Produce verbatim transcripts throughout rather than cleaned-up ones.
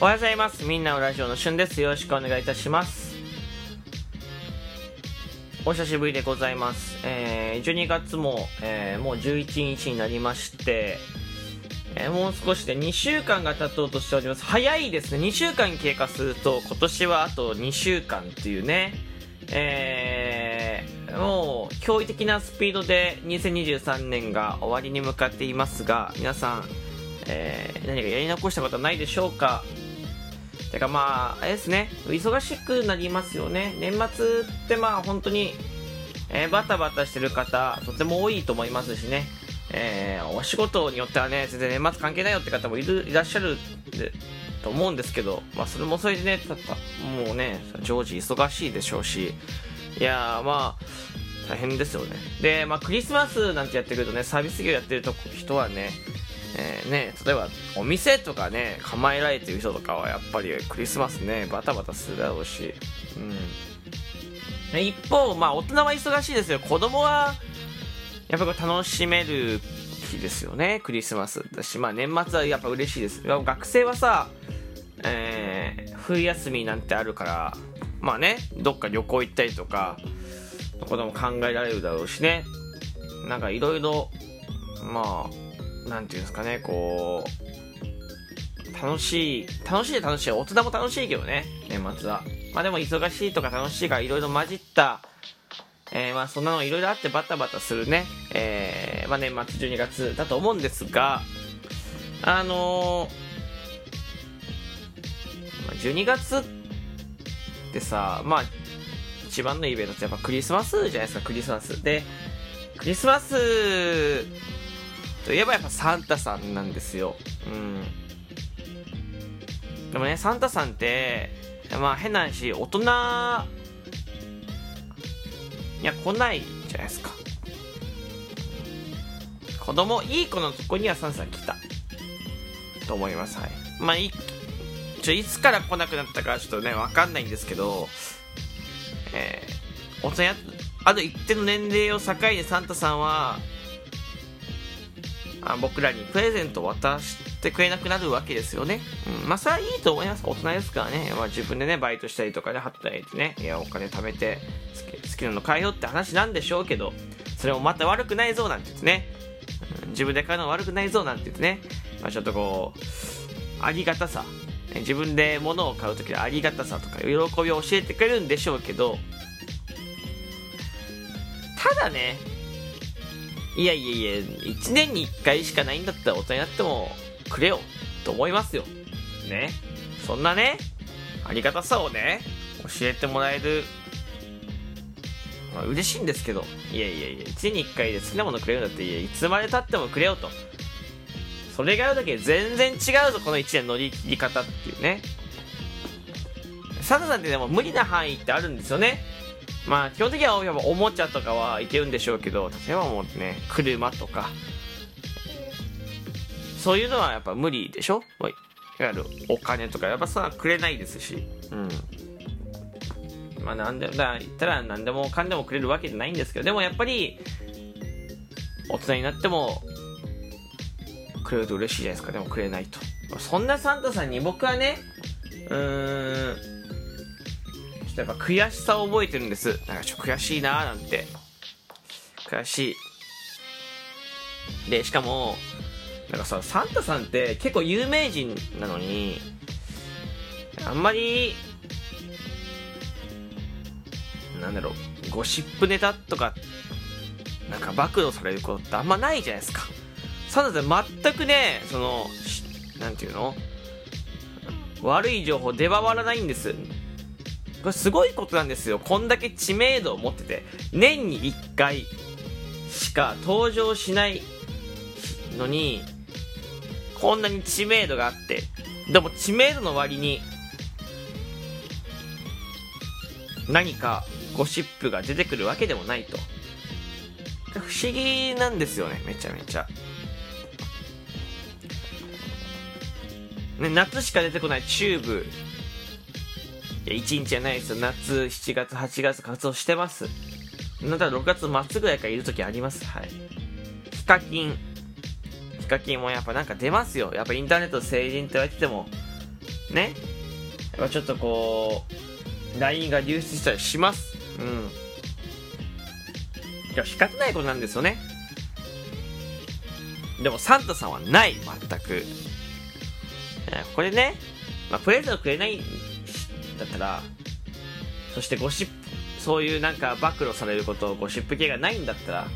おはようございます。みんなのラジオのしゅんです。よろしくお願いいたします。お久しぶりでございます。えー、じゅうにがつも、えー、もうじゅういちにちになりまして、えー、もう少しでにしゅうかんが経とうとしております。早いですね。にしゅうかん経過すると今年はあとにしゅうかんっていうね、えー、もう驚異的なスピードでにせんにじゅうさんねんが終わりに向かっていますが、皆さん、えー、何かやり残したことはないでしょうか。てかまああれですね、忙しくなりますよね。年末ってまあ本当に、えー、バタバタしてる方とても多いと思いますしね、えー、お仕事によってはね全然年末関係ないよって方もいる、いらっしゃると思うんですけど、まあそれもそれでね、もうね常時忙しいでしょうし、いやまあ大変ですよね。でまあクリスマスなんてやってくるとね、サービス業やってると人はね、えー、ね例えばお店とかね構えられてる人とかはやっぱりクリスマスねバタバタするだろうし、うん、一方まあ大人は忙しいですよ。子供はやっぱり楽しめる日ですよね、クリスマスだし、まあ年末はやっぱ嬉しいです。学生はさ、えー、冬休みなんてあるからまあね、どっか旅行行ったりとかのことも考えられるだろうしね、なんかいろいろまあなんていうんですかね、こう楽しい楽しい楽しい大人も楽しいけどね、年末はまあでも忙しいとか楽しいがいろいろ混じった、えー、まあそんなのいろいろあってバタバタするね、えー、まあ年末じゅうにがつだと思うんですが、あのー、じゅうにがつってさ、まあ一番のイベントってやっぱクリスマスじゃないですか。クリスマスでクリスマスといえばやっぱサンタさんなんですよ。うん、でもねサンタさんってまあ変な話、大人には来ないじゃないですか。子供いい子のとこにはサンタさん来たと思います。はい、まあ い, ちょいつから来なくなったかちょっとね分かんないんですけど、えー、大人やある一定の年齢を境にサンタさんは僕らにプレゼントを渡してくれなくなるわけですよね。うん、まあそれはいいと思います。大人ですからね、まあ、自分でねバイトしたりとかね働いてね、いやお金貯めて好き、好きなの買えよって話なんでしょうけど、それもまた悪くないぞなんて言ってね、うん、自分で買うの悪くないぞなんて言ってね、まあ、ちょっとこうありがたさ、自分で物を買うときのありがたさとか喜びを教えてくれるんでしょうけど、ただねいやいやいやいちねんにいっかいしかないんだったら大人になってもくれよと思いますよね。そんなねありがたさをね教えてもらえる、まあ、嬉しいんですけど、いやいやいやいちねんにいっかいで好きなものくれるんだって、いやいつまでたってもくれよと。それがあるだけで全然違うぞこのいちねんの乗り切り方っていうね。サンタさんってでも無理な範囲ってあるんですよね。まあ基本的にはおもちゃとかはいけるんでしょうけど、例えばもうね車とかそういうのはやっぱ無理でしょ。いわゆるお金とかやっぱさくれないですし、うん、まあ何でもだ言ったら何でもかんでもくれるわけじゃないんですけど、でもやっぱり大人になってもくれると嬉しいじゃないですか。でもくれないと、そんなサンタさんに僕はねうーんやっぱ悔しさを覚えてるんです。なんかちょっと悔しいなーなんて、悔しいでしかもなんかさサンタさんって結構有名人なのにあんまりなんだろうゴシップネタとかなんか暴露されることってあんまないじゃないですか。サンタさん全くねそのなんていうの悪い情報出回らないんです。これすごいことなんですよ。こんだけ知名度を持ってて年にいっかいしか登場しないのにこんなに知名度があって、でも知名度の割に何かゴシップが出てくるわけでもないと、不思議なんですよね。めちゃめちゃね夏しか出てこないチューブ、いやいちにちじゃないですよ。夏しちがつはちがつ活動してます。なんだろろくがつ末ぐらいからいる時あります。はい、ヒカキンヒカキンもやっぱなんか出ますよ。やっぱインターネットで成人って言われててもね、やっぱちょっとこうラインが流出したりします。うんいや仕方ないことなんですよね。でもサンタさんはない、全く。これね、まあ、プレゼントくれないんだったら、そしてゴシップ、そういうなんか暴露されることをゴシップ系がないんだったら、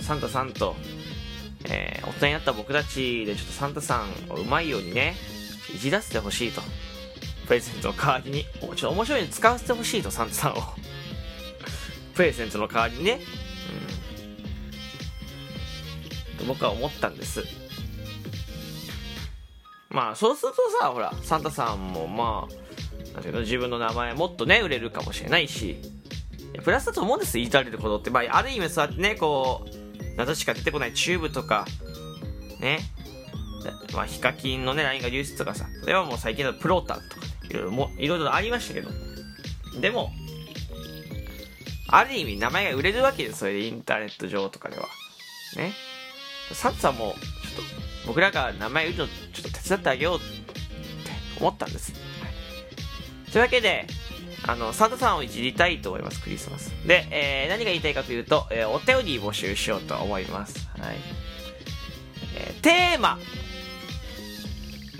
サンタさんと、えー、大人になった僕たちでちょっとサンタさんをうまいようにねいじらせてほしいと、プレゼントの代わりにちょっと面白いように使わせてほしいと、サンタさんをプレゼントの代わりにね、うん、と僕は思ったんです。まあそうするとさ、ほらサンタさんもまあなんていうの、自分の名前もっとね売れるかもしれないし、プラスだと思うんです、言いたれることって。まあある意味そうやってね、こう謎しか出てこないチューブとかね、まあ、ヒカキンのねラインが流出とかさ、それはもう最近のプロタンとか、ね、いろいろもいろいろありましたけど、でもある意味名前が売れるわけです、それでインターネット上とかではね。サンタさんもちょっと僕らが名前売るのちょっと手伝ってあげようって思ったんです、はい、というわけであのサンタさんをいじりたいと思います、クリスマスで。えー、何が言いたいかというと、えー、お便り募集しようと思います。はい、えー、テーマ、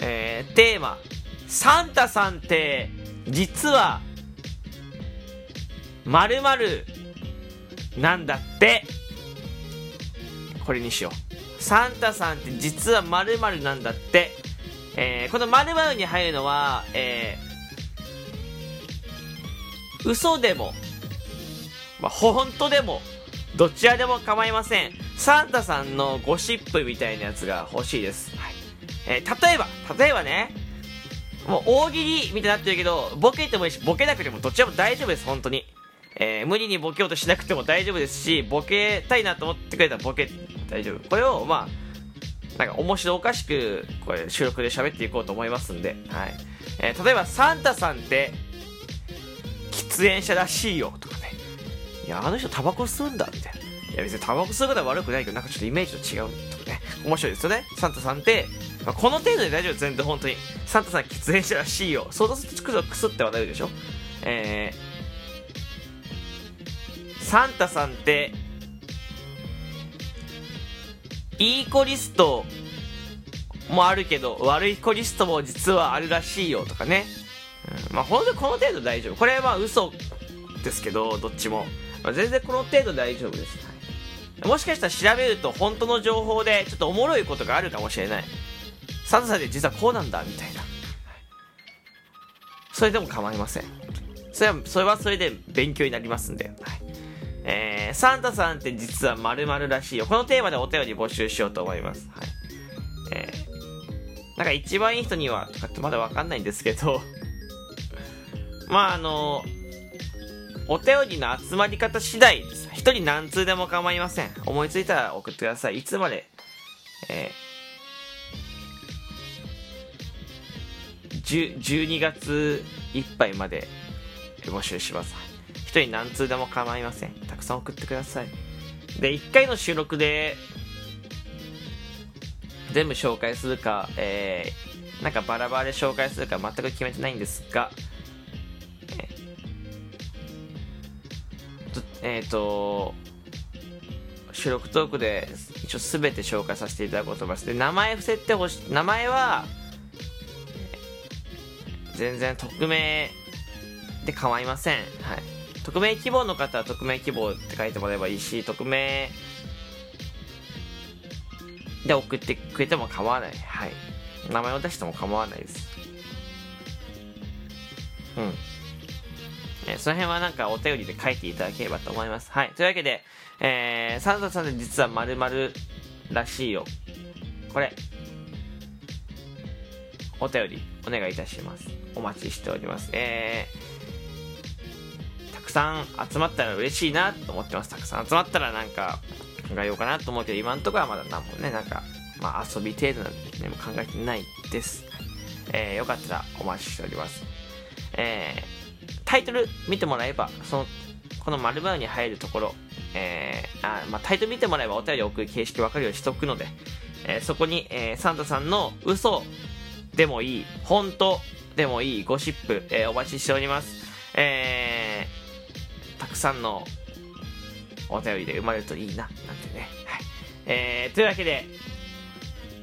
えー、テーマサンタさんって実は〇〇なんだって、これにしよう。サンタさんって実は〇〇なんだって、えー、この〇〇に入るのは、えー嘘でも、まあ、本当でもどちらでも構いません。サンタさんのゴシップみたいなやつが欲しいです、はい。えー、例えば例えばね、もう大喜利みたいになってるけどボケてもいいしボケなくてもどちらも大丈夫です、本当に。えー、無理にボケようとしなくても大丈夫ですし、ボケたいなと思ってくれたらボケ大丈夫。これをまあなんか面白おかしくこれ収録で喋っていこうと思いますんで、はい。えー、例えばサンタさんって喫煙者らしいよとかね、いやあの人タバコ吸うんだみたいな、いや別にタバコ吸うことは悪くないけどなんかちょっとイメージと違うとかね、面白いですよね。サンタさんって、まあ、この程度で大丈夫、全然本当に。サンタさん喫煙者らしいよ、想像するとクスって笑うでしょ。えー、サンタさんっていい子リストもあるけど悪い子リストも実はあるらしいよとかね。まあ本当にこの程度大丈夫、これはまあ嘘ですけどどっちも、まあ、全然この程度大丈夫です、はい、もしかしたら調べると本当の情報でちょっとおもろいことがあるかもしれない、サンタさんで実はこうなんだみたいな、はい、それでも構いません。それはそれはそれで勉強になりますんで、はい。えー、サンタさんって実は〇〇らしいよ、このテーマでお便り募集しようと思います、はい。えー、なんか一番いい人にはとかってまだ分かんないんですけど、まああのお便りの集まり方次第です。一人何通でも構いません、思いついたら送ってください。いつまで、えー、じゅうにがついっぱいまで募集します。一人何通でも構いません、たくさん送ってください。でいっかいの収録で全部紹介するか、えー、なんかバラバラで紹介するか全く決めてないんですが、えーと収録トークで一応全て紹介させていただこうと思います。で名前伏せてほしい、名前は全然匿名で構いません、はい。匿名希望の方は匿名希望って書いてもらえばいいし、匿名で送ってくれても構わない、はい。名前を出しても構わないです。うんその辺はなんかお便りで書いていただければと思います。はい。というわけで、えー、サンタさんって実は〇〇らしいよ。これ、お便りお願いいたします。お待ちしております。えー、たくさん集まったら嬉しいなと思ってます。たくさん集まったらなんか考えようかなと思うけど、今のところはまだ何もね、なんか、まあ遊び程度なんで、ね、も考えてないです。えー、よかったらお待ちしております。えー、タイトル見てもらえば、そのこの〇〇に入るところ、えーあまあ、タイトル見てもらえばお便りを送る形式分かるようにしとくので、えー、そこに、えー、サンタさんの嘘でもいい、本当でもいいゴシップ、えー、お待ちしております。えー、たくさんのお便りで生まれるといいななんてね、はい、えー、というわけで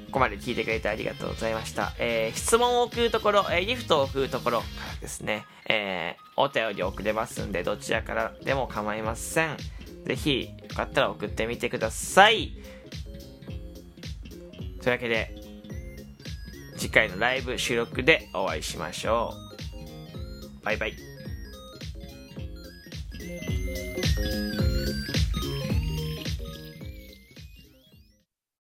ここまで聞いてくれてありがとうございました。えー、質問を送るところ、えー、ギフトを送るところからですね、えー、お便りを送れますんで、どちらからでも構いません。ぜひよかったら送ってみてください。というわけで次回のライブ収録でお会いしましょう。バイバイ。